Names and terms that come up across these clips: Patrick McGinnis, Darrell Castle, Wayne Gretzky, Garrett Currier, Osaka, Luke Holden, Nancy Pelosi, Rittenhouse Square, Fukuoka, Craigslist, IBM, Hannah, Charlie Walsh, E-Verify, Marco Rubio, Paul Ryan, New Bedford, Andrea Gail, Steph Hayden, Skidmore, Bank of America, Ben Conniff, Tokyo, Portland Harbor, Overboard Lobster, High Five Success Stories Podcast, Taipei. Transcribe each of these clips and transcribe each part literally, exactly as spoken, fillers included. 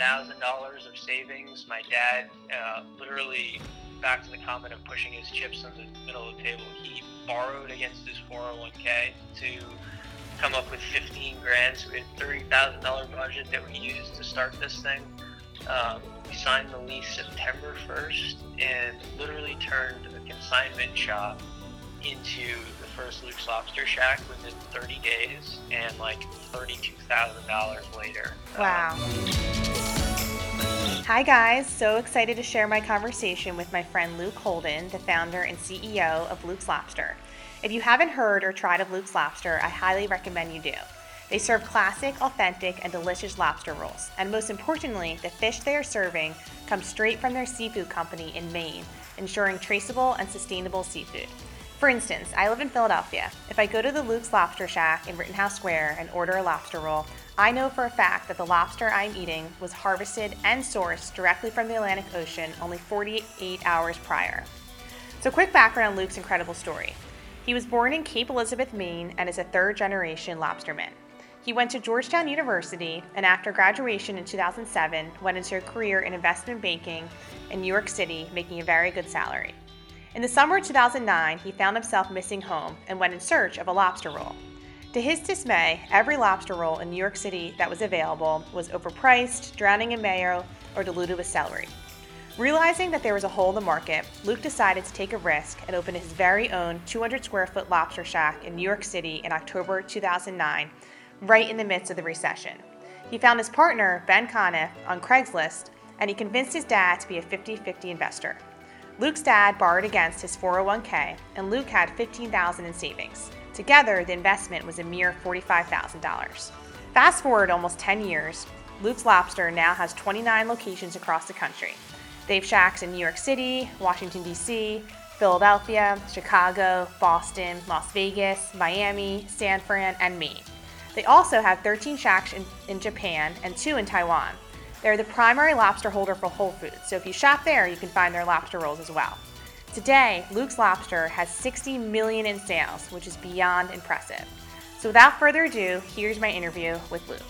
one thousand dollars of savings. My dad, uh, literally, back to the comment of pushing his chips on the middle of the table, he borrowed against his four oh one k to come up with fifteen grand. So we had a thirty thousand dollars budget that we used to start this thing. Um, we signed the lease September first and literally turned a consignment shop into the first Luke's Lobster Shack within thirty days, and like thirty-two thousand dollars later. Wow. Hi guys, so excited to share my conversation with my friend Luke Holden, the founder and C E O of Luke's Lobster. If you haven't heard or tried of Luke's Lobster, I highly recommend you do. They serve classic, authentic, and delicious lobster rolls. And most importantly, the fish they are serving comes straight from their seafood company in Maine, ensuring traceable and sustainable seafood. For instance, I live in Philadelphia. If I go to the Luke's Lobster Shack in Rittenhouse Square and order a lobster roll, I know for a fact that the lobster I'm eating was harvested and sourced directly from the Atlantic Ocean only forty-eight hours prior. So quick background on Luke's incredible story. He was born in Cape Elizabeth, Maine, and is a third-generation lobsterman. He went to Georgetown University, and after graduation in two thousand seven, went into a career in investment banking in New York City, making a very good salary. In the summer of two thousand nine, he found himself missing home and went in search of a lobster roll. To his dismay, every lobster roll in New York City that was available was overpriced, drowning in mayo, or diluted with celery. Realizing that there was a hole in the market, Luke decided to take a risk and open his very own two hundred square foot lobster shack in New York City in October two thousand nine, right in the midst of the recession. He found his partner, Ben Conniff, on Craigslist, and he convinced his dad to be a fifty-fifty investor. Luke's dad borrowed against his four oh one k, and Luke had fifteen thousand dollars in savings. Together, the investment was a mere forty-five thousand dollars. Fast forward almost ten years, Luke's Lobster now has twenty-nine locations across the country. They have shacks in New York City, Washington, D C, Philadelphia, Chicago, Boston, Las Vegas, Miami, San Fran, and Maine. They also have thirteen shacks in, in Japan and two in Taiwan. They're the primary lobster holder for Whole Foods, so if you shop there, you can find their lobster rolls as well. Today, Luke's Lobster has sixty million dollars in sales, which is beyond impressive. So without further ado, here's my interview with Luke.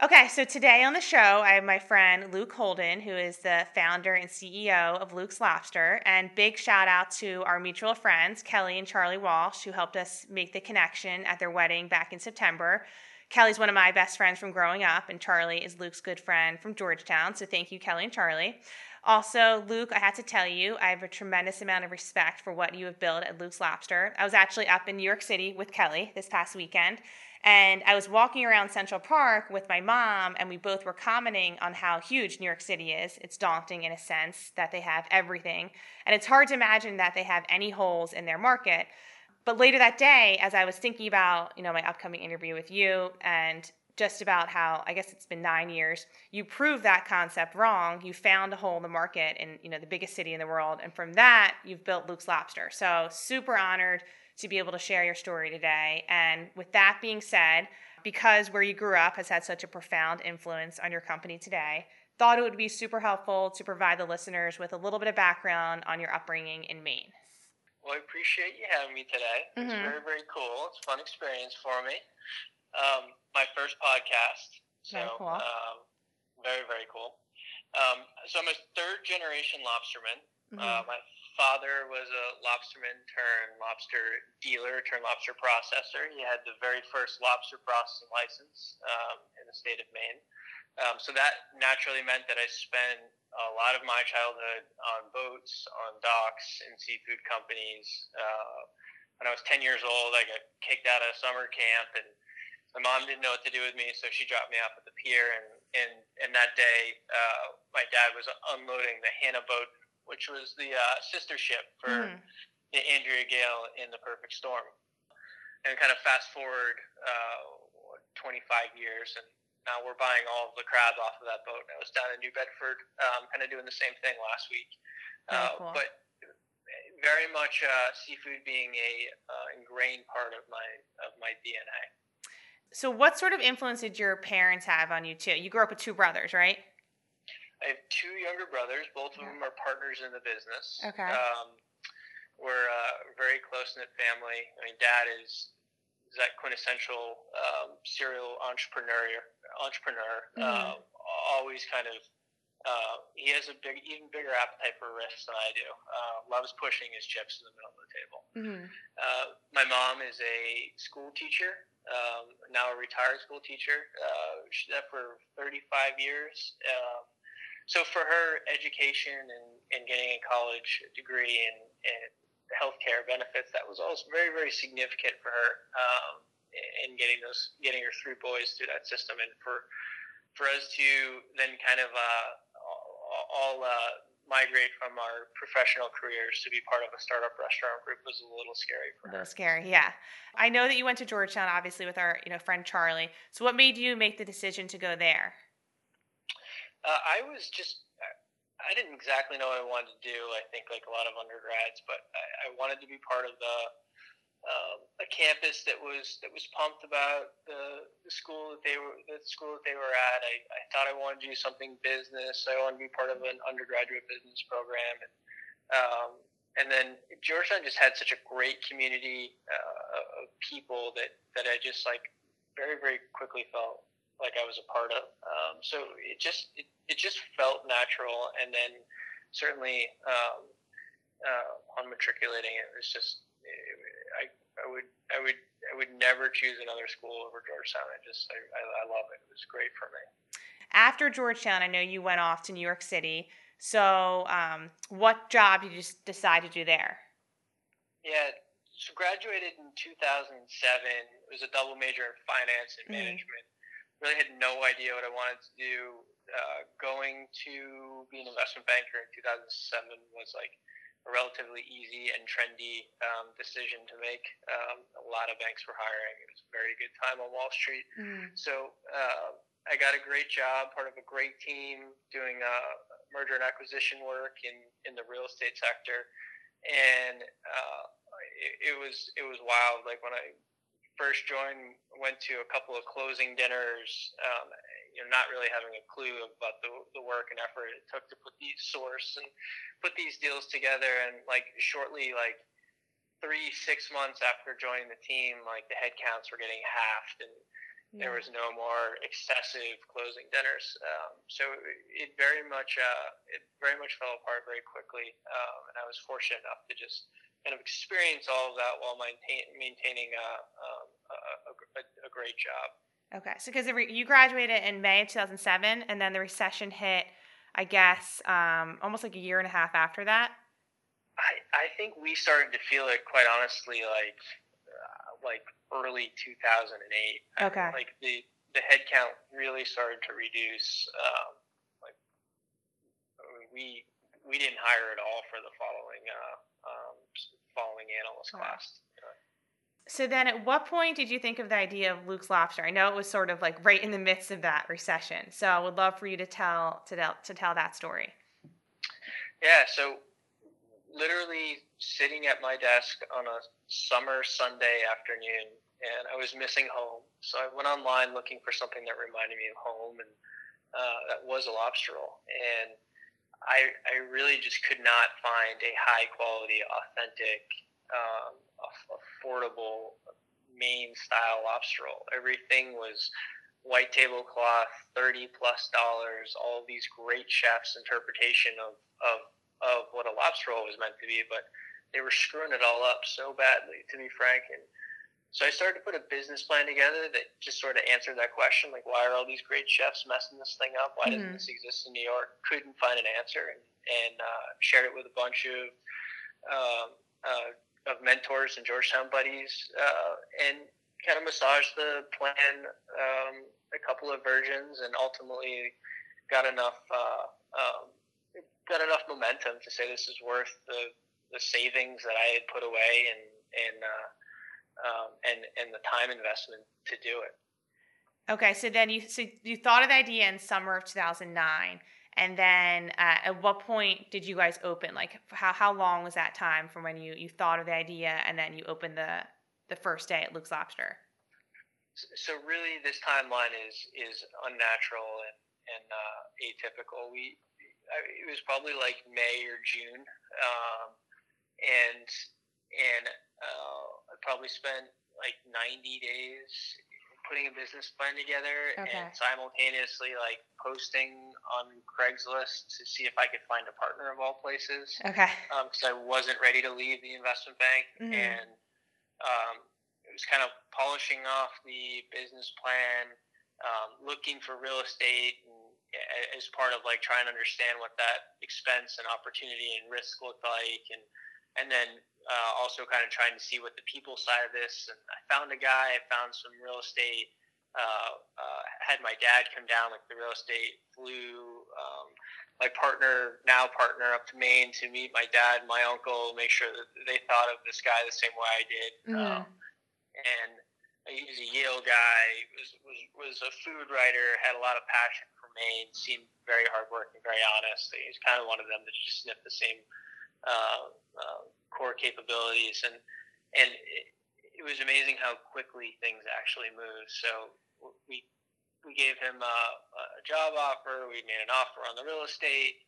Okay, so today on the show, I have my friend Luke Holden, who is the founder and C E O of Luke's Lobster, and big shout out to our mutual friends, Kelly and Charlie Walsh, who helped us make the connection at their wedding back in September. Kelly's one of my best friends from growing up, and Charlie is Luke's good friend from Georgetown, so thank you, Kelly and Charlie. Also, Luke, I have to tell you, I have a tremendous amount of respect for what you have built at Luke's Lobster. I was actually up in New York City with Kelly this past weekend, and I was walking around Central Park with my mom, and we both were commenting on how huge New York City is. It's daunting in a sense that they have everything, and it's hard to imagine that they have any holes in their market. But later that day, as I was thinking about, you know, my upcoming interview with you and just about how, I guess it's been nine years, you proved that concept wrong. You found a hole in the market in, you know, the biggest city in the world. And from that, you've built Luke's Lobster. So super honored to be able to share your story today. And with that being said, because where you grew up has had such a profound influence on your company today, thought it would be super helpful to provide the listeners with a little bit of background on your upbringing in Maine. Well, I appreciate you having me today. Mm-hmm. It's very, very cool. It's a fun experience for me. Um, my first podcast. So, very cool. Um, very, very cool. Um, so I'm a third generation lobsterman. Mm-hmm. Uh, my father was a lobsterman turned lobster dealer turned lobster processor. He had the very first lobster processing license um, in the state of Maine. Um, so that naturally meant that I spent a lot of my childhood on boats, on docks, in seafood companies. Uh, when I was ten years old, I got kicked out of summer camp, and my mom didn't know what to do with me, so she dropped me off at the pier. And and, and that day, uh, my dad was unloading the Hannah boat, which was the uh, sister ship for mm-hmm. the Andrea Gail in The Perfect Storm. And kind of fast forward uh, twenty-five years, and now we're buying all of the crab off of that boat. And I was down in New Bedford, um, kind of doing the same thing last week. Uh, cool. But very much uh, seafood being a uh, ingrained part of my of my D N A. So what sort of influence did your parents have on you too? You grew up with two brothers, right? I have two younger brothers. Both of them are partners in the business. Okay. Um, we're a very close-knit family. I mean, Dad is, is that quintessential um, serial entrepreneur, entrepreneur, mm-hmm. um, always kind of, uh, he has a big, even bigger appetite for risks than I do. Uh, loves pushing his chips in the middle of the table. Mm-hmm. Uh, my mom is a school teacher, um, now a retired school teacher. Uh, she did that for thirty-five years. Um, So for her, education and, and getting a college degree and, and healthcare benefits, that was also very, very significant for her um, in getting those, getting her three boys through that system. And for for us to then kind of uh, all uh, migrate from our professional careers to be part of a startup restaurant group was a little scary for her. A little scary, yeah. I know that you went to Georgetown, obviously, with our you know friend Charlie. So what made you make the decision to go there? Uh, I was just, I didn't exactly know what I wanted to do, I think, like a lot of undergrads, but I, I wanted to be part of the, um, a campus that was, that was pumped about the, the school that they were, the school that they were at. I, I thought I wanted to do something business. I wanted to be part of an undergraduate business program. And, um, and then Georgetown just had such a great community uh, of people that, that I just like very, very quickly felt like I was a part of. Um, so it just, it, it just felt natural. And then certainly, um, uh, on matriculating, it was just, it, I, I would, I would, I would never choose another school over Georgetown. I just, I, I, I love it. It was great for me. After Georgetown, I know you went off to New York City. So, um, what job did you just decide to do there? Yeah. So graduated in two thousand seven. It was a double major in finance and mm-hmm. management. Really had no idea what I wanted to do. Uh, going to be an investment banker in two thousand seven was like a relatively easy and trendy um, decision to make. Um, a lot of banks were hiring. It was a very good time on Wall Street. Mm. So uh, I got a great job, part of a great team, doing uh, merger and acquisition work in, in the real estate sector. And uh, it, it was it was wild. Like when I first joined, went to a couple of closing dinners, um, you know, not really having a clue about the the work and effort it took to put these source and put these deals together. And like shortly, like three, six months after joining the team, like the headcounts were getting halved and yeah. there was no more excessive closing dinners. Um, so it, it very much, uh, it very much fell apart very quickly. Um, and I was fortunate enough to just kind of experience all of that while maintain, maintaining a, um, a, a, a great job. Okay. So because you graduated in May of two thousand seven, and then the recession hit, I guess, um, almost like a year and a half after that. I, I think we started to feel it, quite honestly, like uh, like early two thousand eight. Okay. I mean, like the, the headcount really started to reduce. Um, like I mean, we we didn't hire at all for the following uh, um, following analyst wow. class. You know. So then at what point did you think of the idea of Luke's Lobster? I know it was sort of like right in the midst of that recession. So I would love for you to tell to tell, to tell that story. Yeah, so literally sitting at my desk on a summer Sunday afternoon, and I was missing home. So I went online looking for something that reminded me of home, and uh, that was a lobster roll. And I, I really just could not find a high quality, authentic, um, affordable Maine style lobster roll. Everything was white tablecloth, thirty plus dollars, all these great chefs' interpretation of, of, of what a lobster roll was meant to be, but they were screwing it all up so badly, to be frank. And so I started to put a business plan together that just sort of answered that question, like, why are all these great chefs messing this thing up? Why mm-hmm. doesn't this exist in New York? Couldn't find an answer, and, and uh, shared it with a bunch of um, uh, of mentors and Georgetown buddies, uh, and kind of massaged the plan, um, a couple of versions, and ultimately got enough uh, um, got enough momentum to say this is worth the the savings that I had put away and and. Uh, Um, and, and the time investment to do it. Okay. So then you, so you thought of the idea in summer of two thousand nine. And then uh, at what point did you guys open? Like how, how long was that time from when you, you thought of the idea and then you opened the, the first day at Luke's Lobster? So really this timeline is, is unnatural and, and uh, atypical. We, I, it was probably like May or June. Um, and probably spent like ninety days putting a business plan together okay. and simultaneously like posting on Craigslist to see if I could find a partner of all places. Okay. Um, cause I wasn't ready to leave the investment bank mm-hmm. and, um, it was kind of polishing off the business plan, um, looking for real estate and, as part of like trying to understand what that expense and opportunity and risk looked like. And, and then, Uh, also kind of trying to see what the people side of this, and I found a guy, I found some real estate, uh, uh, had my dad come down, like the real estate flew, um, my partner, now partner up to Maine to meet my dad and my uncle, make sure that they thought of this guy the same way I did. Mm-hmm. Um, and he was a Yale guy, was, was, was a food writer, had a lot of passion for Maine, seemed very hardworking, very honest. He was kind of one of them that just sniffed the same, uh, uh, core capabilities, and and it, it was amazing how quickly things actually moved. So we we gave him a, a job offer. We made an offer on the real estate.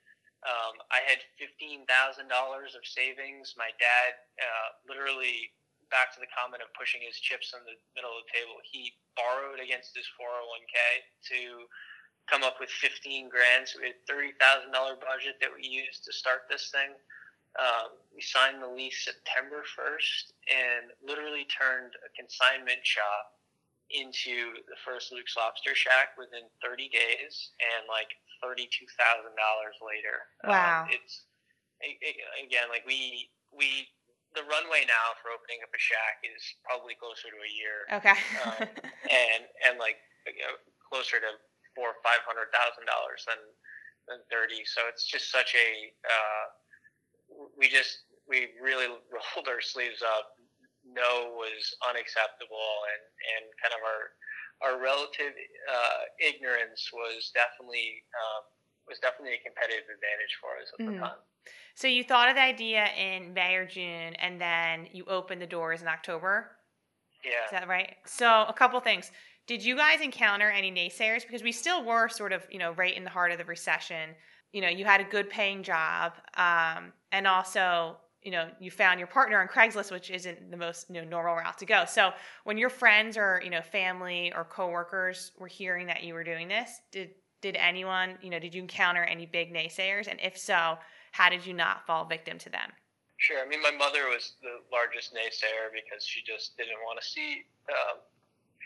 Um, I had fifteen thousand dollars of savings. My dad, uh, literally, back to the comment of pushing his chips in the middle of the table, he borrowed against his four oh one k to come up with fifteen grand. So we had a thirty thousand dollars budget that we used to start this thing. Um, we signed the lease September first and literally turned a consignment shop into the first Luke's Lobster Shack within thirty days, and like thirty-two thousand dollars later. Wow. Um, it's it, it, again, like we, we, the runway now for opening up a shack is probably closer to a year. Okay. um, and, and like, you know, closer to four or five hundred thousand dollars than, than thirty. So it's just such a, uh, we just, we really rolled our sleeves up. No was unacceptable. And, and kind of our, our relative, uh, ignorance was definitely, um, was definitely a competitive advantage for us at mm-hmm. the time. So you thought of the idea in May or June, and then you opened the doors in October. Yeah. Is that right? So a couple things. Did you guys encounter any naysayers? Because we still were sort of, you know, right in the heart of the recession. You know, you had a good paying job, um, and also, you know, you found your partner on Craigslist, which isn't the most, you know, normal route to go. So when your friends or, you know, family or coworkers were hearing that you were doing this, did, did anyone, you know, did you encounter any big naysayers? And if so, how did you not fall victim to them? Sure. I mean, my mother was the largest naysayer because she just didn't want to see, um,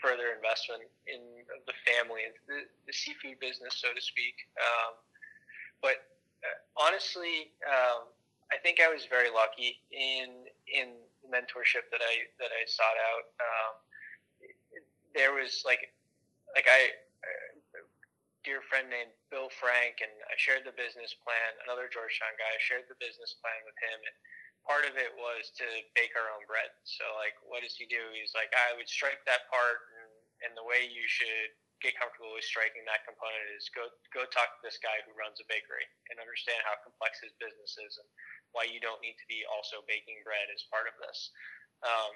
further investment in the family, into the, the seafood business, so to speak. Um, But uh, honestly, um, I think I was very lucky in in the mentorship that I that I sought out. Um, there was like like I a dear friend named Bill Frank, and I shared the business plan. Another Georgetown guy, I shared the business plan with him, and part of it was to bake our own bread. So like, what does he do? He's like, I would strike that part, and, and the way you should get comfortable with striking that component is go go talk to this guy who runs a bakery and understand how complex his business is and why you don't need to be also baking bread as part of this. Um,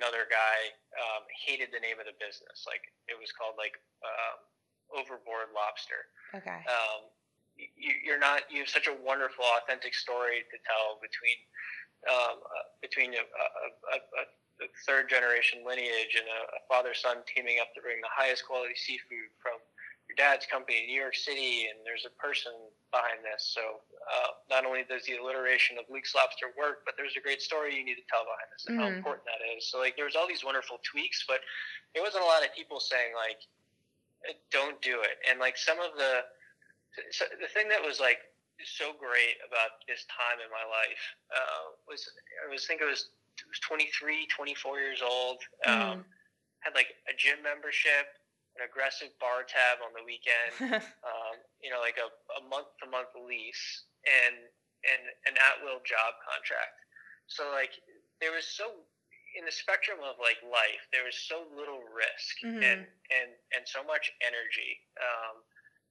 another guy um, hated the name of the business. Like it was called like uh, Overboard Lobster. Okay. Um, you, you're not, you have such a wonderful, authentic story to tell between, um, uh, between a, a, a, a the third generation lineage and a father-son teaming up to bring the highest quality seafood from your dad's company in New York City, and there's a person behind this. So uh, not only does the alliteration of Luke's Lobster work, but there's a great story you need to tell behind this and mm-hmm. how important that is. So like there was all these wonderful tweaks, but there wasn't a lot of people saying like, don't do it. And like some of the, so the thing that was like so great about this time in my life uh, was, I was think it was, I was twenty-three, twenty-four years old, um, mm. had like a gym membership, an aggressive bar tab on the weekend, um, you know, like a, a month-to-month lease, and, and an at-will job contract. So like there was so, in the spectrum of like life, there was so little risk mm-hmm. and, and, and so much energy um,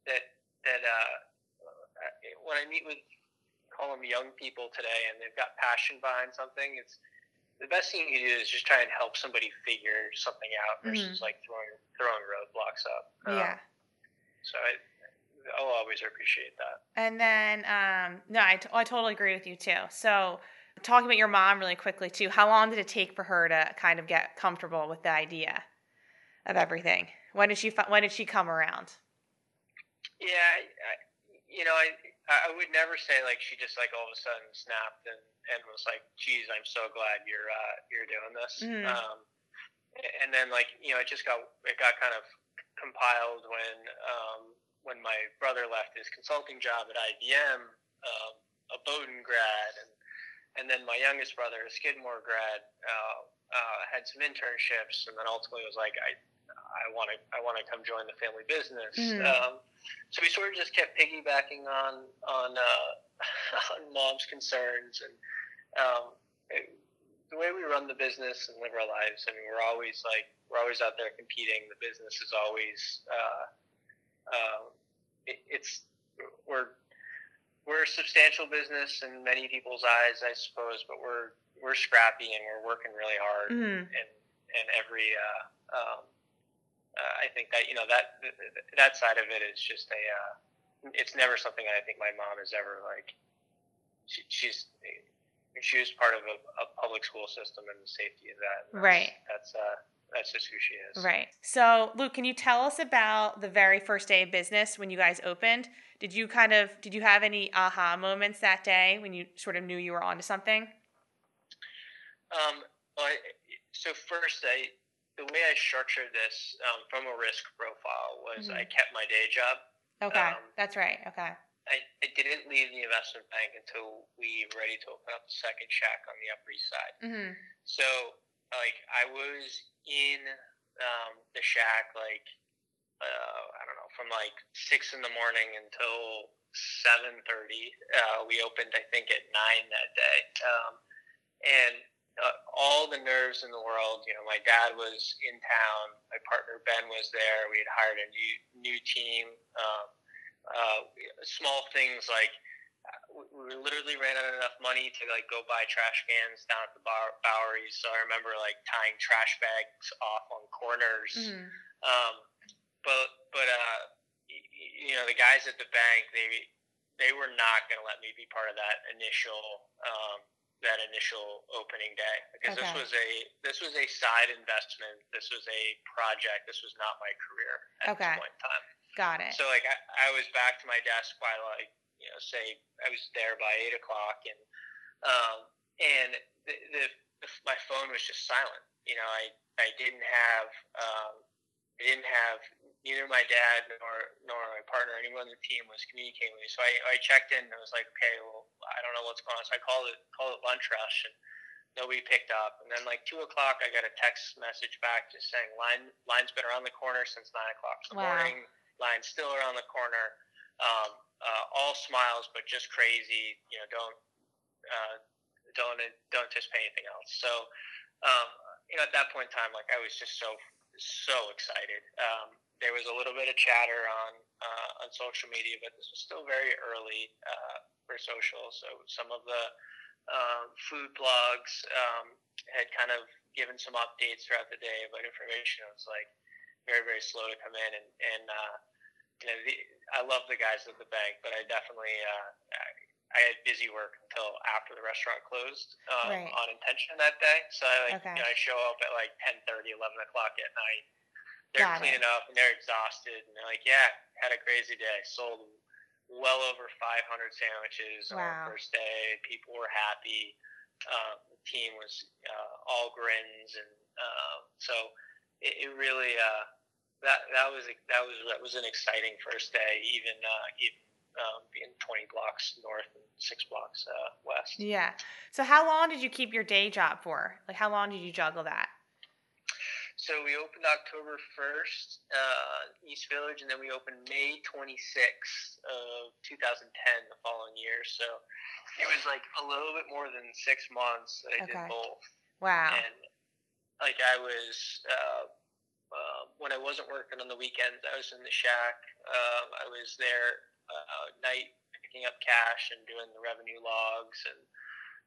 that, that uh, when I meet with, call them young people today, and they've got passion behind something, it's, the best thing you can do is just try and help somebody figure something out versus mm-hmm. like throwing throwing roadblocks up. Um, yeah. So I, I'll always appreciate that. And then, um, no, I, t- I totally agree with you too. So talking about your mom really quickly too, how long did it take for her to kind of get comfortable with the idea of everything? When did she when did she come around? Yeah, I, you know, I I would never say like she just like all of a sudden snapped and, and was like, "Geez, I'm so glad you're uh, you're doing this." Mm. Um, and then like you know, it just got it got kind of compiled when um, when my brother left his consulting job at I B M, um, a Bowdoin grad, and and then my youngest brother, a Skidmore grad, uh, uh, had some internships, and then ultimately was like, I. I want to, I want to come join the family business. Mm. Um, so we sort of just kept piggybacking on, on, uh, on mom's concerns and, um, it, the way we run the business and live our lives. I mean, we're always like, we're always out there competing. The business is always, uh, um, it, it's, we're, we're a substantial business in many people's eyes, I suppose, but we're, we're scrappy and we're working really hard. Mm. and, and every, uh, um, Uh, I think that, you know, that that side of it is just a, uh, it's never something I think my mom has ever, like, she, she's, she was part of a, a public school system and the safety of that. That's, right. That's, uh, that's just who she is. Right. So, Luke, can you tell us about the very first day of business when you guys opened? Did you kind of, did you have any aha moments that day when you sort of knew you were onto something? Um, well, I, so first I, the way I structured this um, from a risk profile was mm-hmm. I kept my day job. Okay, um, that's right. Okay. I, I didn't leave the investment bank until we were ready to open up the second shack on the Upper East Side. Mm-hmm. So, like, I was in um, the shack, like, uh, I don't know, from like six in the morning until seven thirty. Uh, we opened, I think, at nine that day. Um, and Uh, all the nerves in the world. You know, my dad was in town. My partner Ben was there. We had hired a new new team. Um, uh, small things like we literally ran out of enough money to like go buy trash cans down at the Bow- Bowery. So I remember like tying trash bags off on corners. Mm-hmm. Um, but but uh, you know, the guys at the bank, they they were not going to let me be part of that initial. Um, that initial opening day, because okay. this was a, this was a side investment. This was a project. This was not my career at okay. this point in time. Got it. So like I, I was back to my desk by like, you know, say I was there by eight o'clock and, um, and the, the, the my phone was just silent. You know, I, I didn't have, um, I didn't have neither my dad nor, nor my partner, anyone on the team was communicating with me. So I, I checked in and I was like, okay, well, I don't know what's going on. So I called it, called it lunch rush and nobody picked up. And then like two o'clock, I got a text message back just saying line, line's been around the corner since nine o'clock in the wow. morning. Line's still around the corner. Um, uh, all smiles, but just crazy, you know, don't, uh, don't, don't anticipate anything else. So, um, you know, at that point in time, like I was just so, so excited. Um, There was a little bit of chatter on uh, on social media, but this was still very early uh, for social. So some of the uh, food blogs um, had kind of given some updates throughout the day, but information was like very, very slow to come in. And, and uh, you know, the, I love the guys at the bank, but I definitely uh, I, I had busy work until after the restaurant closed um, right. on intention that day. So I like okay. you know, I show up at like ten thirty, eleven o'clock at night. They're Got cleaning it. up and they're exhausted and they're like, yeah, had a crazy day. Sold well over five hundred sandwiches wow. on the first day. People were happy. Um, the team was uh, all grins. And um, so it, it really, uh, that, that was, that was, that was an exciting first day, even, uh, even um, being twenty blocks north and six blocks uh, west. Yeah. So how long did you keep your day job for? Like how long did you juggle that? So we opened October first, uh, East Village, and then we opened May twenty-sixth of two thousand ten, the following year. So it was like a little bit more than six months that I okay. did both. Wow. And like I was, uh, uh, when I wasn't working on the weekends, I was in the shack. Um, I was there uh, at night picking up cash and doing the revenue logs and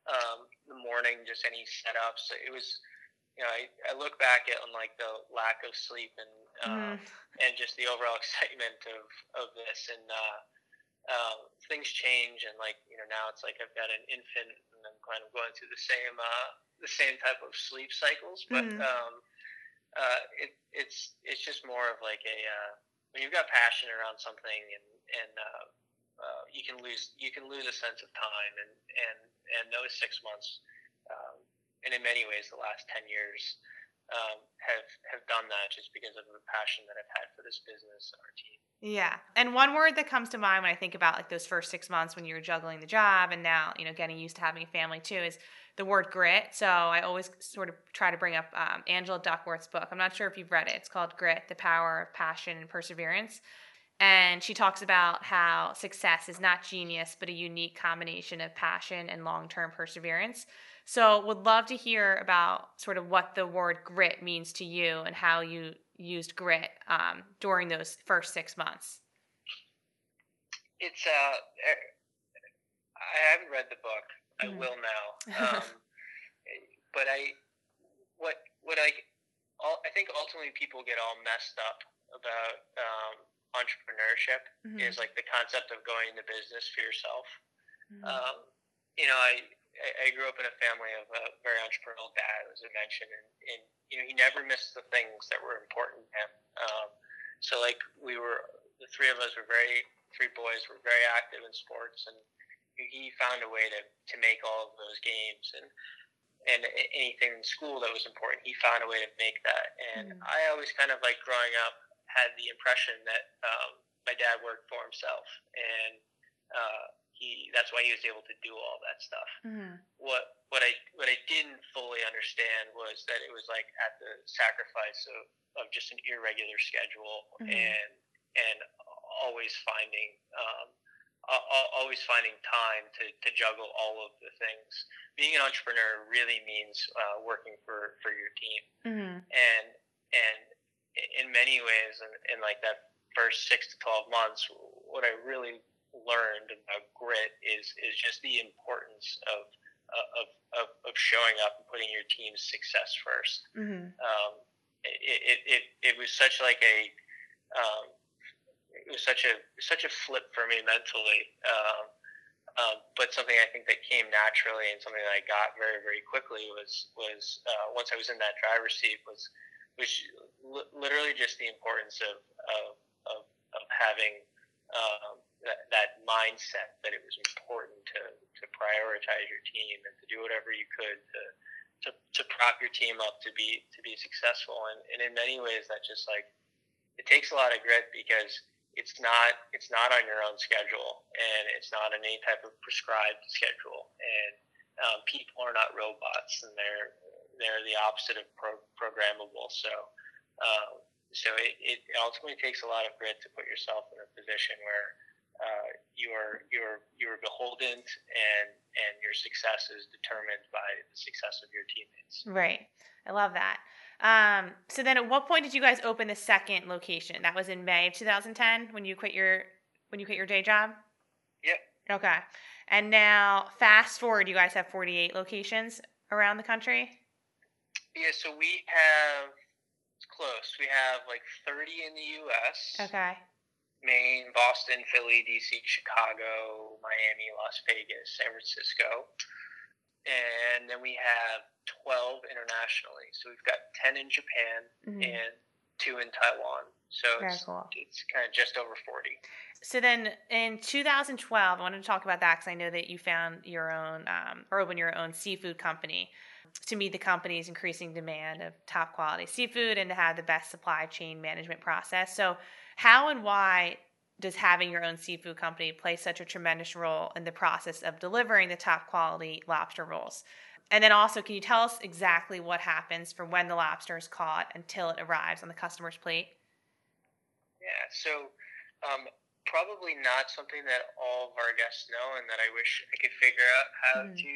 um, in the morning, just any setups. So it was... You know, I, I look back at on like the lack of sleep and uh, mm. and just the overall excitement of, of this, and uh, uh, things change, and like you know now it's like I've got an infant and I'm kind of going through the same uh, the same type of sleep cycles, but mm-hmm. um, uh, it, it's it's just more of like a uh, when you've got passion around something, and and uh, uh, you can lose you can lose a sense of time, and and, and those six months, um, and in many ways the last ten years. Um, have have done that just because of the passion that I've had for this business and our team. Yeah, and one word that comes to mind when I think about like those first six months when you were juggling the job and now you know getting used to having a family too is the word grit. So I always sort of try to bring up um, Angela Duckworth's book. I'm not sure if you've read it. It's called Grit: The Power of Passion and Perseverance. And she talks about how success is not genius, but a unique combination of passion and long-term perseverance. So would love to hear about sort of what the word grit means to you and how you used grit um, during those first six months. It's, uh, I haven't read the book. I mm-hmm. will now. Um, but I, what, what I, I think ultimately people get all messed up about, um, entrepreneurship mm-hmm. is like the concept of going into business for yourself. Mm-hmm. Um, you know, I, I grew up in a family of a very entrepreneurial dad, as I mentioned, and, and you know, he never missed the things that were important to him. Um, so like we were, the three of us were very, three boys were very active in sports, and he found a way to, to make all of those games and, and anything in school that was important, he found a way to make that. And mm-hmm. I always kind of like growing up, had the impression that um, my dad worked for himself, and uh, he that's why he was able to do all that stuff. Mm-hmm. What what I what I didn't fully understand was that it was like at the sacrifice of, of just an irregular schedule mm-hmm. and and always finding um, uh, always finding time to, to juggle all of the things. Being an entrepreneur really means uh, working for, for your team, mm-hmm. and and. in many ways, in, in like that first six to twelve months, what I really learned about grit is is just the importance of of of, of showing up and putting your team's success first. Mm-hmm. Um, it, it it it was such like a um, it was such a such a flip for me mentally, um, um, but something I think that came naturally and something that I got very very quickly was was uh, once I was in that driver's seat was. Which li- literally just the importance of of of, of having um, that, that mindset that it was important to, to prioritize your team and to do whatever you could to, to to prop your team up to be to be successful. And, and in many ways, that just like it takes a lot of grit because it's not it's not on your own schedule and it's not on any type of prescribed schedule. And um, people are not robots, and they're they're the opposite of pro- programmable. So, uh, so it, it ultimately takes a lot of grit to put yourself in a position where uh, you are you are you are beholden, and and your success is determined by the success of your teammates. Right, I love that. Um, so then, at what point did you guys open the second location? That was in May of twenty ten when you quit your when you quit your day job. Yep. Okay. And now, fast forward, you guys have forty-eight locations around the country. Yeah, so we have, it's close, we have like thirty in the U S Okay. Maine, Boston, Philly, D C, Chicago, Miami, Las Vegas, San Francisco. And then we have twelve internationally. So we've got ten in Japan mm-hmm. and two in Taiwan. So it's, cool. it's kind of just over forty. So then in two thousand twelve, I wanted to talk about that because I know that you found your own, um, or opened your own seafood company to meet the company's increasing demand of top quality seafood and to have the best supply chain management process. So how and why does having your own seafood company play such a tremendous role in the process of delivering the top quality lobster rolls? And then also, can you tell us exactly what happens from when the lobster is caught until it arrives on the customer's plate? Yeah, so um, probably not something that all of our guests know and that I wish I could figure out how mm. to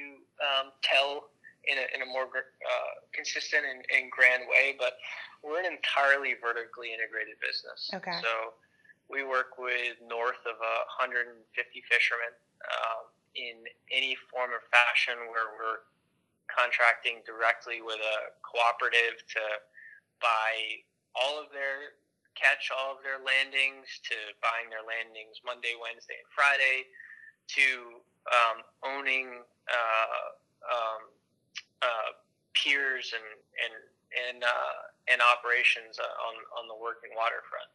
um, tell In a, in a more uh, consistent and, and grand way, but we're an entirely vertically integrated business. Okay. So we work with north of one hundred fifty fishermen um, in any form or fashion where we're contracting directly with a cooperative to buy all of their catch, all of their landings, to buying their landings Monday, Wednesday, and Friday, to um, owning uh, um, uh, peers and and and uh, and operations on on the work and waterfront.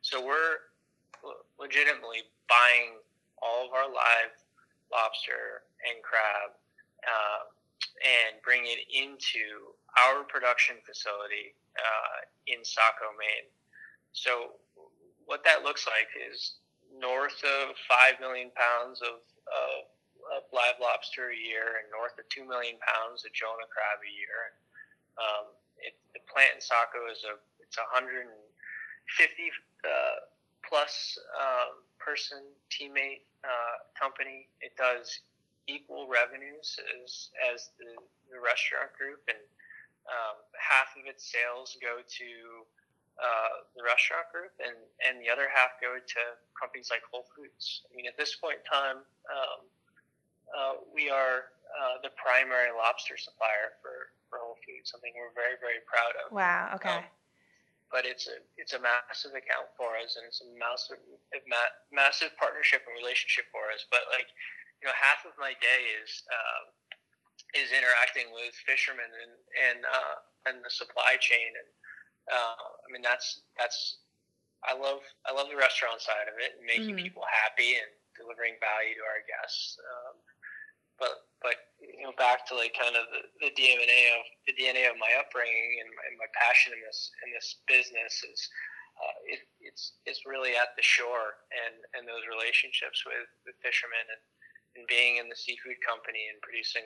So we're legitimately buying all of our live lobster and crab uh, and bring it into our production facility uh, in Saco, Maine. So what that looks like is north of five million pounds of, of, of live lobster a year and north of two million pounds of Jonah crab a year. Um, it, the plant in Saco is a, it's a one hundred fifty uh, plus um, person, teammate, uh, company. It does equal revenues as, as the, the restaurant group, and um, half of its sales go to Uh, the restaurant group, and, and the other half go to companies like Whole Foods. I mean, at this point in time, um, uh, we are uh, the primary lobster supplier for, for Whole Foods, something we're very, very proud of. Wow, okay. Um, but it's a it's a massive account for us, and it's a massive massive partnership and relationship for us. But, like, you know, half of my day is uh, is interacting with fishermen and and, uh, and the supply chain, and Uh, I mean, that's, that's, I love, I love the restaurant side of it and making mm. people happy and delivering value to our guests. Um, but, but, you know, back to like kind of the, the D N A of the D N A of my upbringing and my, my passion in this, in this business is, uh, it, it's, it's really at the shore and, and those relationships with, with fishermen and, and being in the seafood company and producing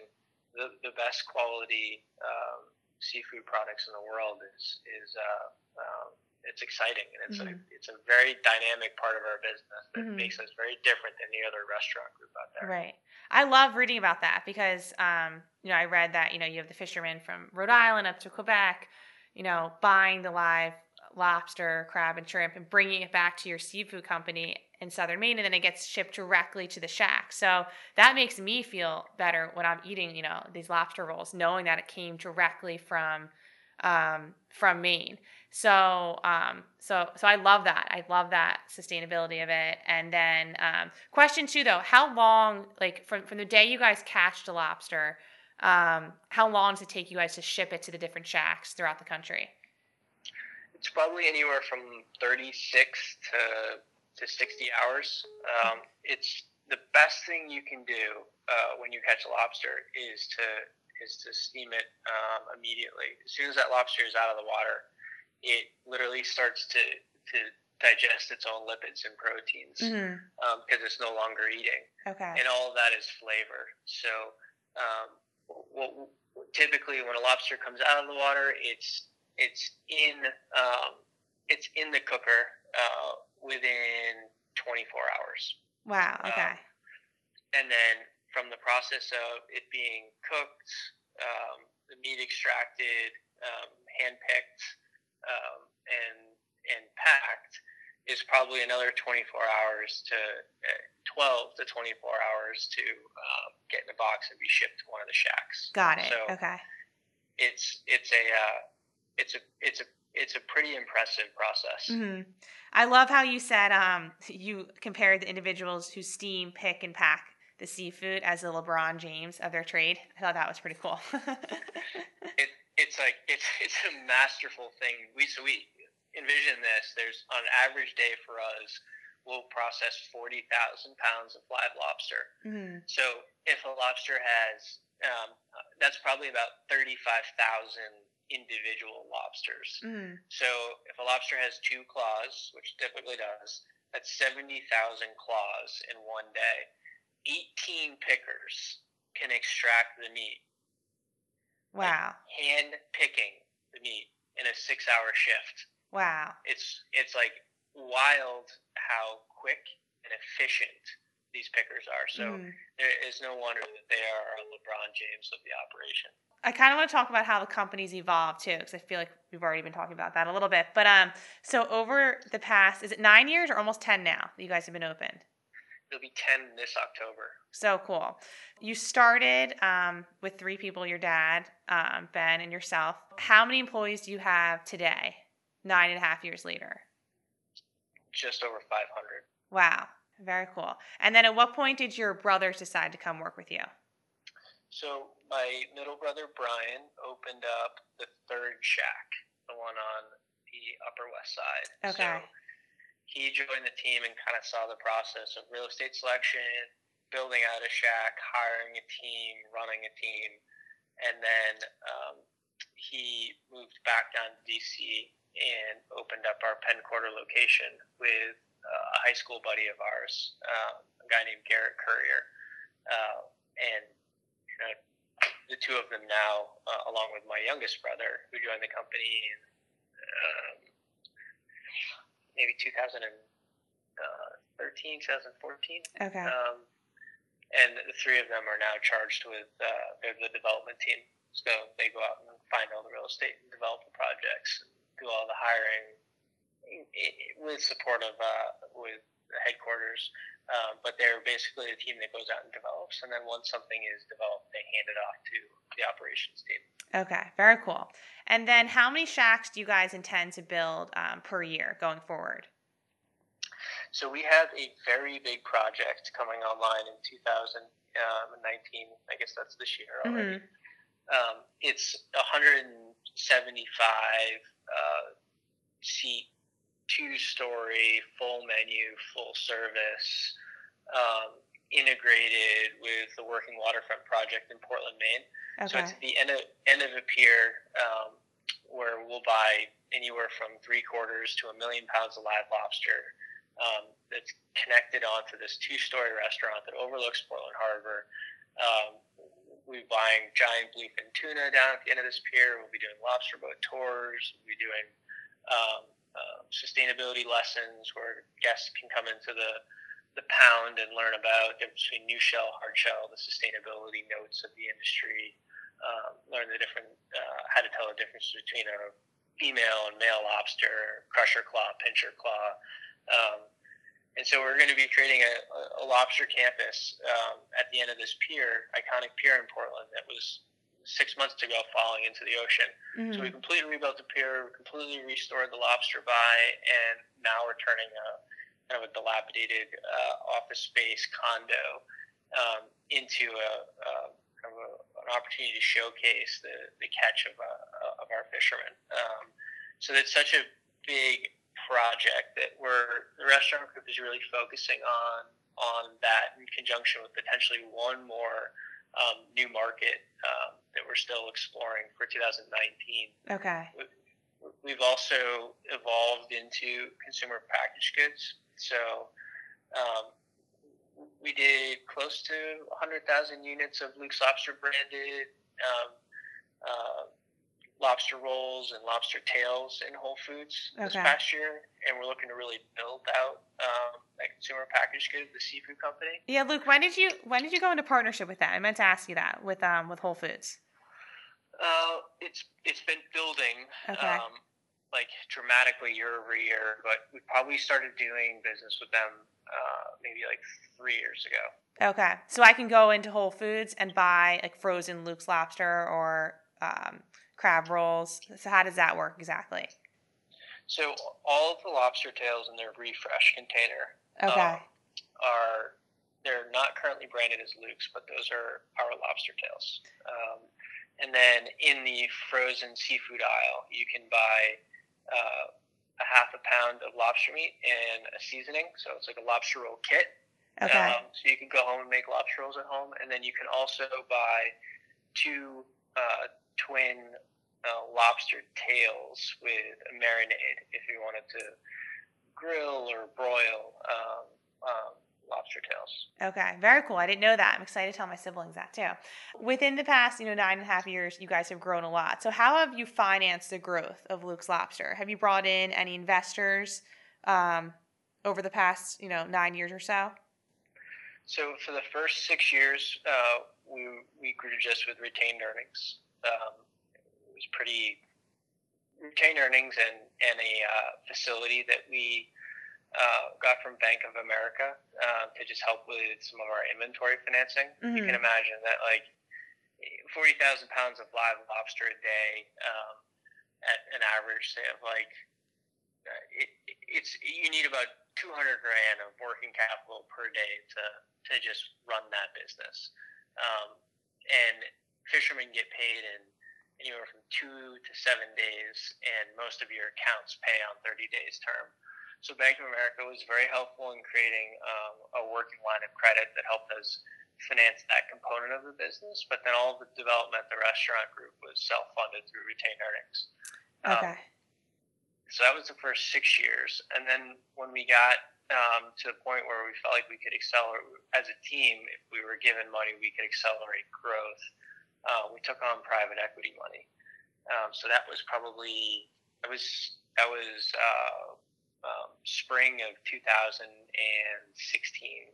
the, the best quality, um, seafood products in the world is is uh, um, it's exciting, and it's mm-hmm. a it's a very dynamic part of our business that mm-hmm. makes us very different than the other restaurant group out there. Right. I love reading about that because um, you know, I read that, you know, you have the fishermen from Rhode Island up to Quebec, you know, buying the live lobster, crab, and shrimp and bringing it back to your seafood company in Southern Maine, and then it gets shipped directly to the shack. So that makes me feel better when I'm eating, you know, these lobster rolls, knowing that it came directly from, um, from Maine. So, um, so, so I love that. I love that sustainability of it. And then, um, question two though, how long, like from, from the day you guys catch the lobster, um, how long does it take you guys to ship it to the different shacks throughout the country? It's probably anywhere from thirty-six to, to sixty hours. Um, it's the best thing you can do uh, when you catch a lobster is to is to steam it um, immediately. As soon as that lobster is out of the water, it literally starts to, to digest its own lipids and proteins because mm-hmm. um, it's no longer eating. Okay. And all of that is flavor. So um, what, typically when a lobster comes out of the water, it's It's in um, it's in the cooker uh, within twenty-four hours. Wow. Okay. Um, and then from the process of it being cooked, um, the meat extracted, um, handpicked, um, and and packed is probably another twenty-four hours to uh, twelve to twenty-four hours to uh, get in a box and be shipped to one of the shacks. Got it. So okay. It's it's a uh, It's a it's a it's a pretty impressive process. Mm-hmm. I love how you said um, you compared the individuals who steam, pick, and pack the seafood as the LeBron James of their trade. I thought that was pretty cool. it it's like it's it's a masterful thing. We so we envision this. There's on an average day for us, we'll process forty thousand pounds of live lobster. Mm-hmm. So if a lobster has, um, that's probably about thirty-five thousand. Individual lobsters. Mm. So if a lobster has two claws, which typically does, that's seventy thousand claws in one day. eighteen pickers can extract the meat. Wow. Like hand picking the meat in a six hour shift. Wow. It's, it's like wild how quick and efficient these pickers are. So mm. there is no wonder that they are a LeBron James of the operation. I kind of want to talk about how the company's evolved too, because I feel like we've already been talking about that a little bit. But um, so over the past, is it nine years or almost ten now that you guys have been open? It'll be ten this October. So cool. You started um, with three people, your dad, um, Ben, and yourself. How many employees do you have today, nine and a half years later? Just over five hundred. Wow. Very cool. And then at what point did your brothers decide to come work with you? So my middle brother Brian opened up the third shack, the one on the Upper West Side. Okay. So he joined the team and kind of saw the process of real estate selection, building out a shack, hiring a team, running a team. And then um, he moved back down to D C and opened up our Penn Quarter location with a high school buddy of ours, um, a guy named Garrett Currier. Uh, and you know, the two of them now, uh, along with my youngest brother, who joined the company in um, maybe twenty thirteen, twenty fourteen. Okay. Um, And the three of them are now charged with uh, they're the development team. So they go out and find all the real estate and develop the projects, do all the hiring with support of uh, with headquarters. Um, but they're basically the team that goes out and develops. And then once something is developed, they hand it off to the operations team. Okay, very cool. And then how many shacks do you guys intend to build um, per year going forward? So we have a very big project coming online in two thousand nineteen. I guess that's this year already. Mm-hmm. Um, it's one hundred seventy-five seat, uh, two-story, full menu, full service, um, integrated with the Working Waterfront project in Portland, Maine. Okay. So it's at the end of, end of a pier um, where we'll buy anywhere from three quarters to a million pounds of live lobster. Um, that's connected onto this two-story restaurant that overlooks Portland Harbor. Um, we're buying giant bluefin tuna down at the end of this pier. We'll be doing lobster boat tours. We'll be doing um, uh, sustainability lessons where guests can come into the, the pound and learn about the difference between new shell, hard shell, the sustainability notes of the industry, um, learn the different uh, how to tell the difference between a female and male lobster, crusher claw, pincher claw. Um, and so we're going to be creating a, a lobster campus um, at the end of this pier, iconic pier in Portland that was six months ago falling into the ocean. Mm-hmm. So we completely rebuilt the pier, completely restored the lobster buy, and now we're turning a kind of a dilapidated uh, office space condo um, into a, a, kind of a, an opportunity to showcase the, the catch of, uh, of our fishermen. Um, so that's such a big project that we're the restaurant group is really focusing on on that in conjunction with potentially one more um, new market um, that we're still exploring for two thousand nineteen. Okay. We've also evolved into consumer packaged goods. So um, we did close to one hundred thousand units of Luke's Lobster branded um, uh, lobster rolls and lobster tails in Whole Foods this okay. past year, and we're looking to really build out um, that consumer packaged good, the seafood company. Yeah, Luke, when did you when did you go into partnership with that? I meant to ask you that with um with Whole Foods. Uh, it's it's been building, okay. um, like dramatically year over year, but we probably started doing business with them uh, maybe like three years ago. Okay, so I can go into Whole Foods and buy like frozen Luke's Lobster or. Um, crab rolls. So how does that work exactly? So all of the lobster tails in their refresh container okay. um, are, they're not currently branded as Luke's, but those are our lobster tails. Um, and then in the frozen seafood aisle, you can buy uh, a half a pound of lobster meat and a seasoning. So it's like a lobster roll kit. Okay. Um, so you can go home and make lobster rolls at home. And then you can also buy two uh, twin Uh, lobster tails with a marinade if you wanted to grill or broil um, um, lobster tails. Okay, very cool. I didn't know that. I'm excited to tell my siblings that too. Within the past, you know, nine and a half years, you guys have grown a lot. So how have you financed the growth of Luke's Lobster? Have you brought in any investors um, over the past, you know, nine years or so? So for the first six years, uh, we we grew just with retained earnings. Um, pretty retained earnings and, and a uh, facility that we uh, got from Bank of America uh, to just help with some of our inventory financing. Mm-hmm. You can imagine that like forty thousand pounds of live lobster a day um, at an average say of like, it, it's you need about two hundred grand of working capital per day to, to just run that business. Um, and fishermen get paid in anywhere from two to seven days, and most of your accounts pay on thirty days term. So Bank of America was very helpful in creating um, a working line of credit that helped us finance that component of the business, but then all the development, the restaurant group was self-funded through retained earnings. Okay. Um, so that was the first six years. And then when we got um, to the point where we felt like we could accelerate as a team, if we were given money, we could accelerate growth. Uh, we took on private equity money. Um, so that was probably, that was, that was uh, um, spring of two thousand sixteen.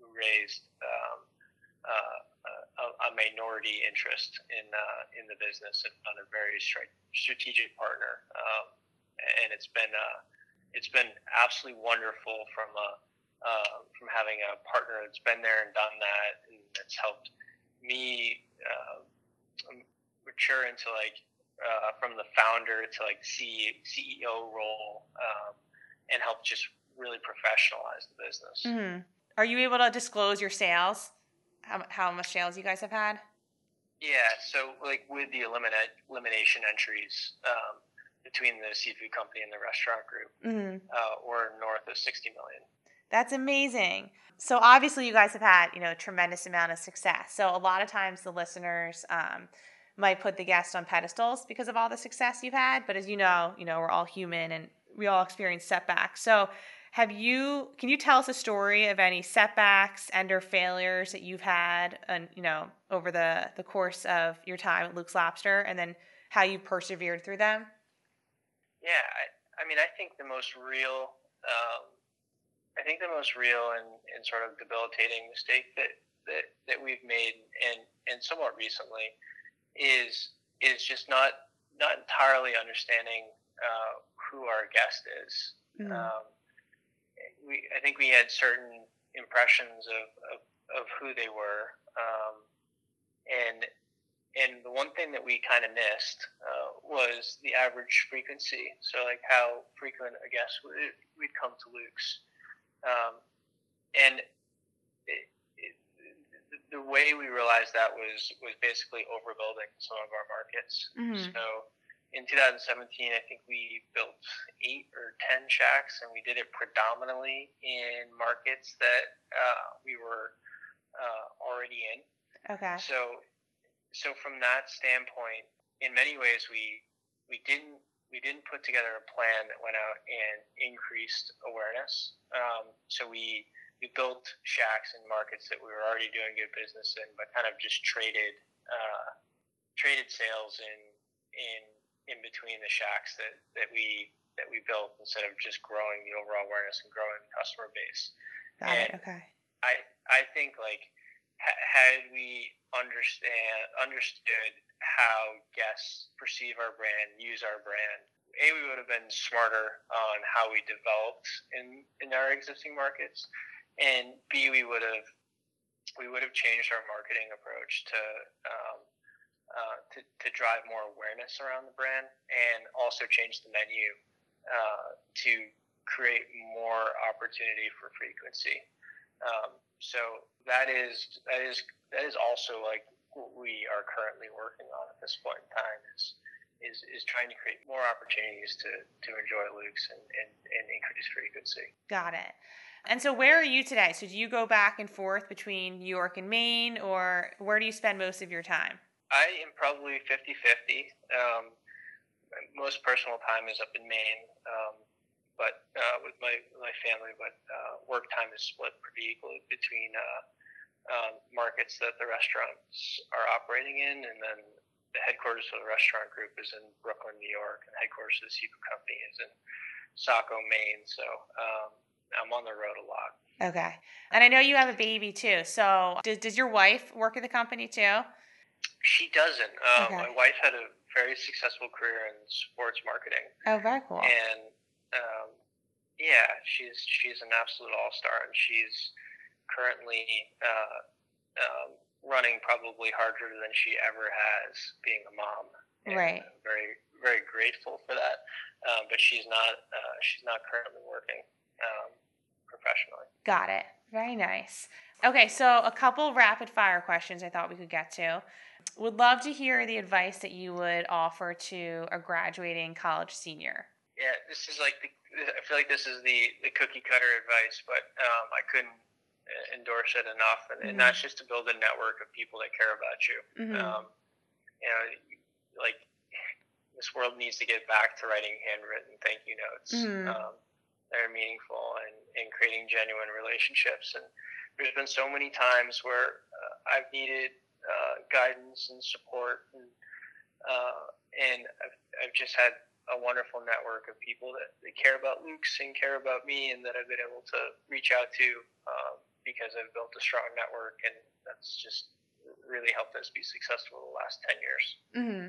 We raised um, Uh, a, a minority interest in uh, in the business and on a very stri- strategic partner, um, and it's been uh, it's been absolutely wonderful from a, uh, from having a partner that's been there and done that, and that's helped me uh, mature into like uh, from the founder to like C E O role, um, and help just really professionalize the business. Mm-hmm. Are you able to disclose your sales? How, how much sales you guys have had? Yeah, so like with the eliminate, elimination entries um, between the seafood company and the restaurant group, mm-hmm. uh, we're north of sixty million. That's amazing. So obviously you guys have had, you know, a tremendous amount of success. So a lot of times the listeners um, might put the guest on pedestals because of all the success you've had. But as you know, you know, we're all human and we all experience setbacks. So Have you? Can you tell us a story of any setbacks and/or failures that you've had, and you know, over the, the course of your time at Luke's Lobster, and then how you persevered through them? Yeah, I, I mean, I think the most real, um, I think the most real and, and sort of debilitating mistake that, that, that we've made, and and somewhat recently, is is just not not entirely understanding uh, who our guest is. Mm-hmm. Um, We, I think we had certain impressions of, of, of who they were, um, and and the one thing that we kind of missed uh, was the average frequency. So like how frequent a guest would we'd come to Luke's, um, and it, it, the, the way we realized that was was basically overbuilding some of our markets. Mm-hmm. So. In two thousand seventeen, I think we built eight or ten shacks, and we did it predominantly in markets that uh, we were uh, already in. Okay. So, so from that standpoint, in many ways, we we didn't we didn't put together a plan that went out and increased awareness. Um, so we we built shacks in markets that we were already doing good business in, but kind of just traded uh, traded sales in in. in between the shacks that, that we that we built, instead of just growing the overall awareness and growing the customer base. Got and it. Okay. I I think like ha- had we understand understood how guests perceive our brand, use our brand, A, we would have been smarter on how we developed in, in our existing markets, and B, we would have we would have changed our marketing approach to. Um, Uh, to, to drive more awareness around the brand, and also change the menu uh, to create more opportunity for frequency. Um, so that is that is that is also like what we are currently working on at this point in time is is, is trying to create more opportunities to to enjoy Luke's and, and, and increase frequency. Got it. And so where are you today? So do you go back and forth between New York and Maine, or where do you spend most of your time? I am probably fifty-fifty. Um, most personal time is up in Maine, um, but uh, with my my family. But uh, work time is split pretty equally between uh, um, markets that the restaurants are operating in, and then the headquarters of the restaurant group is in Brooklyn, New York, and the headquarters of the seafood company is in Saco, Maine. So um, I'm on the road a lot. Okay, and I know you have a baby too. So does does your wife work at the company too? She doesn't. Um, okay. My wife had a very successful career in sports marketing. Oh, very cool. And um, yeah, she's she's an absolute all-star, and she's currently uh, um, running probably harder than she ever has being a mom. And right. I'm very very grateful for that, um, but she's not uh, she's not currently working um, professionally. Got it. Very nice. Okay, so a couple rapid fire questions I thought we could get to. Would love to hear the advice that you would offer to a graduating college senior. Yeah, this is like, the, I feel like this is the, the cookie cutter advice, but um, I couldn't endorse it enough. And, mm-hmm. and that's just to build a network of people that care about you. Mm-hmm. Um, you know, like this world needs to get back to writing handwritten thank you notes. Mm-hmm. Um, they're meaningful and, and creating genuine relationships. And there's been so many times where uh, I've needed uh, guidance and support, and, uh, and I've, I've just had a wonderful network of people that, that care about Luke's and care about me, and that I've been able to reach out to um, because I've built a strong network, and that's just really helped us be successful the last ten years. Mm-hmm.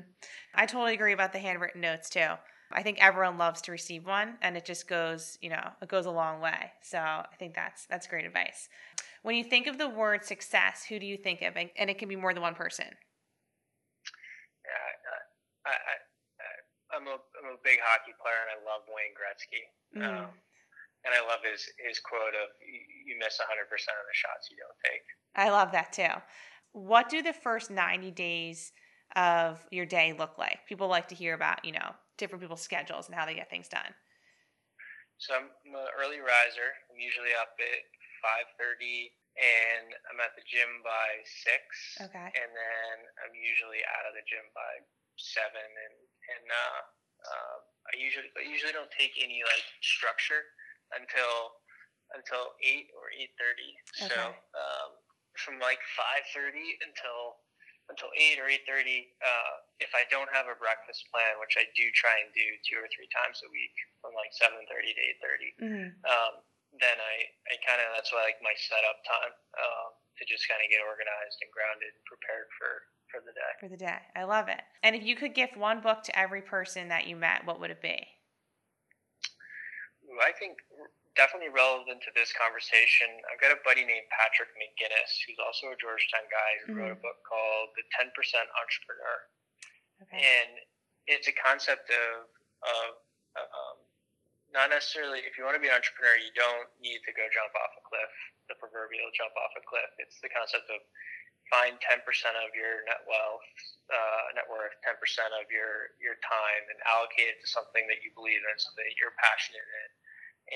I totally agree about the handwritten notes too. I think everyone loves to receive one, and it just goes, you know, it goes a long way. So I think that's, that's great advice. When you think of the word success, who do you think of? And, and it can be more than one person. Yeah, I, I, I I'm a I'm a big hockey player, and I love Wayne Gretzky, mm. um, and I love his, his quote of "You miss one hundred percent of the shots you don't take." I love that too. What do the first ninety days of your day look like? People like to hear about, you know, different people's schedules and how they get things done. So I'm an early riser. I'm usually up at five thirty, and I'm at the gym by six. Okay. And then I'm usually out of the gym by seven, and and uh, uh, I usually I usually don't take any like structure until until eight or eight thirty. Okay. So um, from like five thirty until until eight or eight thirty, uh, if I don't have a breakfast plan, which I do try and do two or three times a week, from like seven thirty to eight thirty, mm-hmm. um, then I I kind of that's why I like my setup time uh, to just kind of get organized and grounded and prepared for. For the day. For the day. I love it. And if you could gift one book to every person that you met, what would it be? Ooh, I think definitely relevant to this conversation. I've got a buddy named Patrick McGinnis, who's also a Georgetown guy, who mm-hmm. wrote a book called The ten percent Entrepreneur. Okay. And it's a concept of, of um, not necessarily, if you want to be an entrepreneur, you don't need to go jump off a cliff, the proverbial jump off a cliff. It's the concept of find ten percent of your net wealth, uh, net worth, ten percent of your, your time, and allocate it to something that you believe in, something that you're passionate in.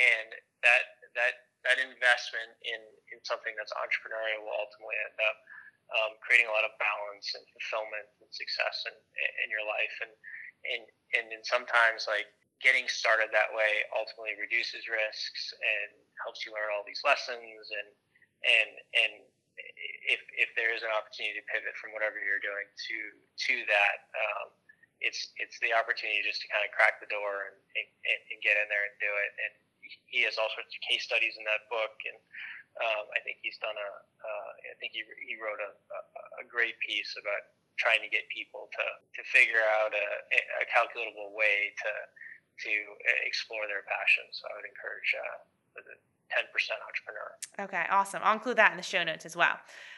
And that that that investment in, in something that's entrepreneurial will ultimately end up um, creating a lot of balance and fulfillment and success in, in your life. And and and then sometimes like getting started that way ultimately reduces risks and helps you learn all these lessons, and and and. If if there is an opportunity to pivot from whatever you're doing to to that, um, it's it's the opportunity just to kind of crack the door and, and, and get in there and do it. And he has all sorts of case studies in that book, and um, I think he's done a uh, I think he he wrote a, a, a great piece about trying to get people to, to figure out a, a calculable way to to explore their passions. So I would encourage uh, the ten percent entrepreneur. Okay, awesome. I'll include that in the show notes as well.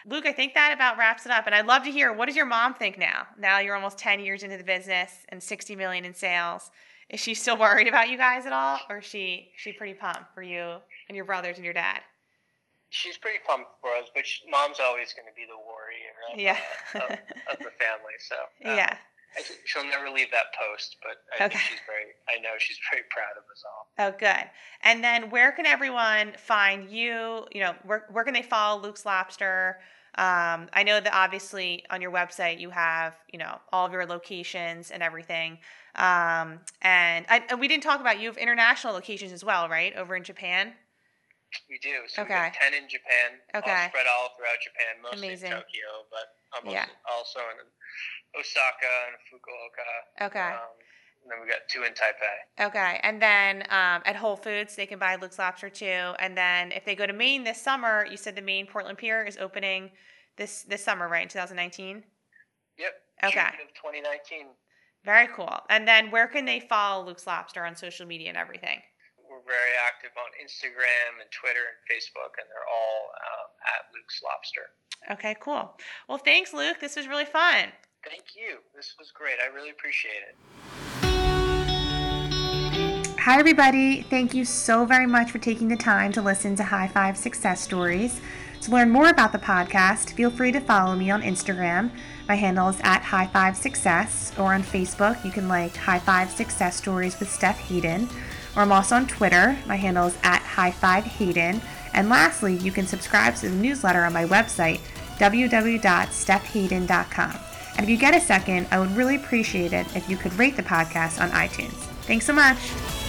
Luke, I think that about wraps it up. And I'd love to hear, what does your mom think now? Now you're almost ten years into the business and sixty million in sales. Is she still worried about you guys at all? Or is she, is she pretty pumped for you and your brothers and your dad? She's pretty pumped for us, but she, mom's always going to be the warrior of, yeah. uh, of, of the family. So uh, yeah. I, she'll never leave that post, but I okay. think she's very, I know she's very proud of us all. Oh, good. And then where can everyone find you? You know, where, where can they follow Luke's Lobster? Um, I know that obviously on your website you have, you know, all of your locations and everything. Um, and, I, and we didn't talk about, you have international locations as well, right? Over in Japan? We do. So okay. we have ten in Japan, okay. all spread all throughout Japan, mostly Amazing. in Tokyo, but almost yeah. also in Osaka and Fukuoka. Okay. Um, and then we got two in Taipei. Okay. And then um, at Whole Foods, they can buy Luke's Lobster too. And then if they go to Maine this summer, you said the Maine Portland Pier is opening this, this summer, right, in twenty nineteen? Yep. Okay. June of twenty nineteen. Very cool. And then where can they follow Luke's Lobster on social media and everything? We're very active on Instagram and Twitter and Facebook, and they're all um, at Luke's Lobster. Okay, cool. Well, thanks, Luke. This was really fun. Thank you. This was great. I really appreciate it. Hi, everybody. Thank you so very much for taking the time to listen to High Five Success Stories. To learn more about the podcast, feel free to follow me on Instagram. My handle is at High Five Success, or on Facebook, you can like High Five Success Stories with Steph Hayden, or I'm also on Twitter. My handle is at High Five Hayden. And lastly, you can subscribe to the newsletter on my website, w w w dot steph hayden dot com. And if you get a second, I would really appreciate it if you could rate the podcast on iTunes. Thanks so much.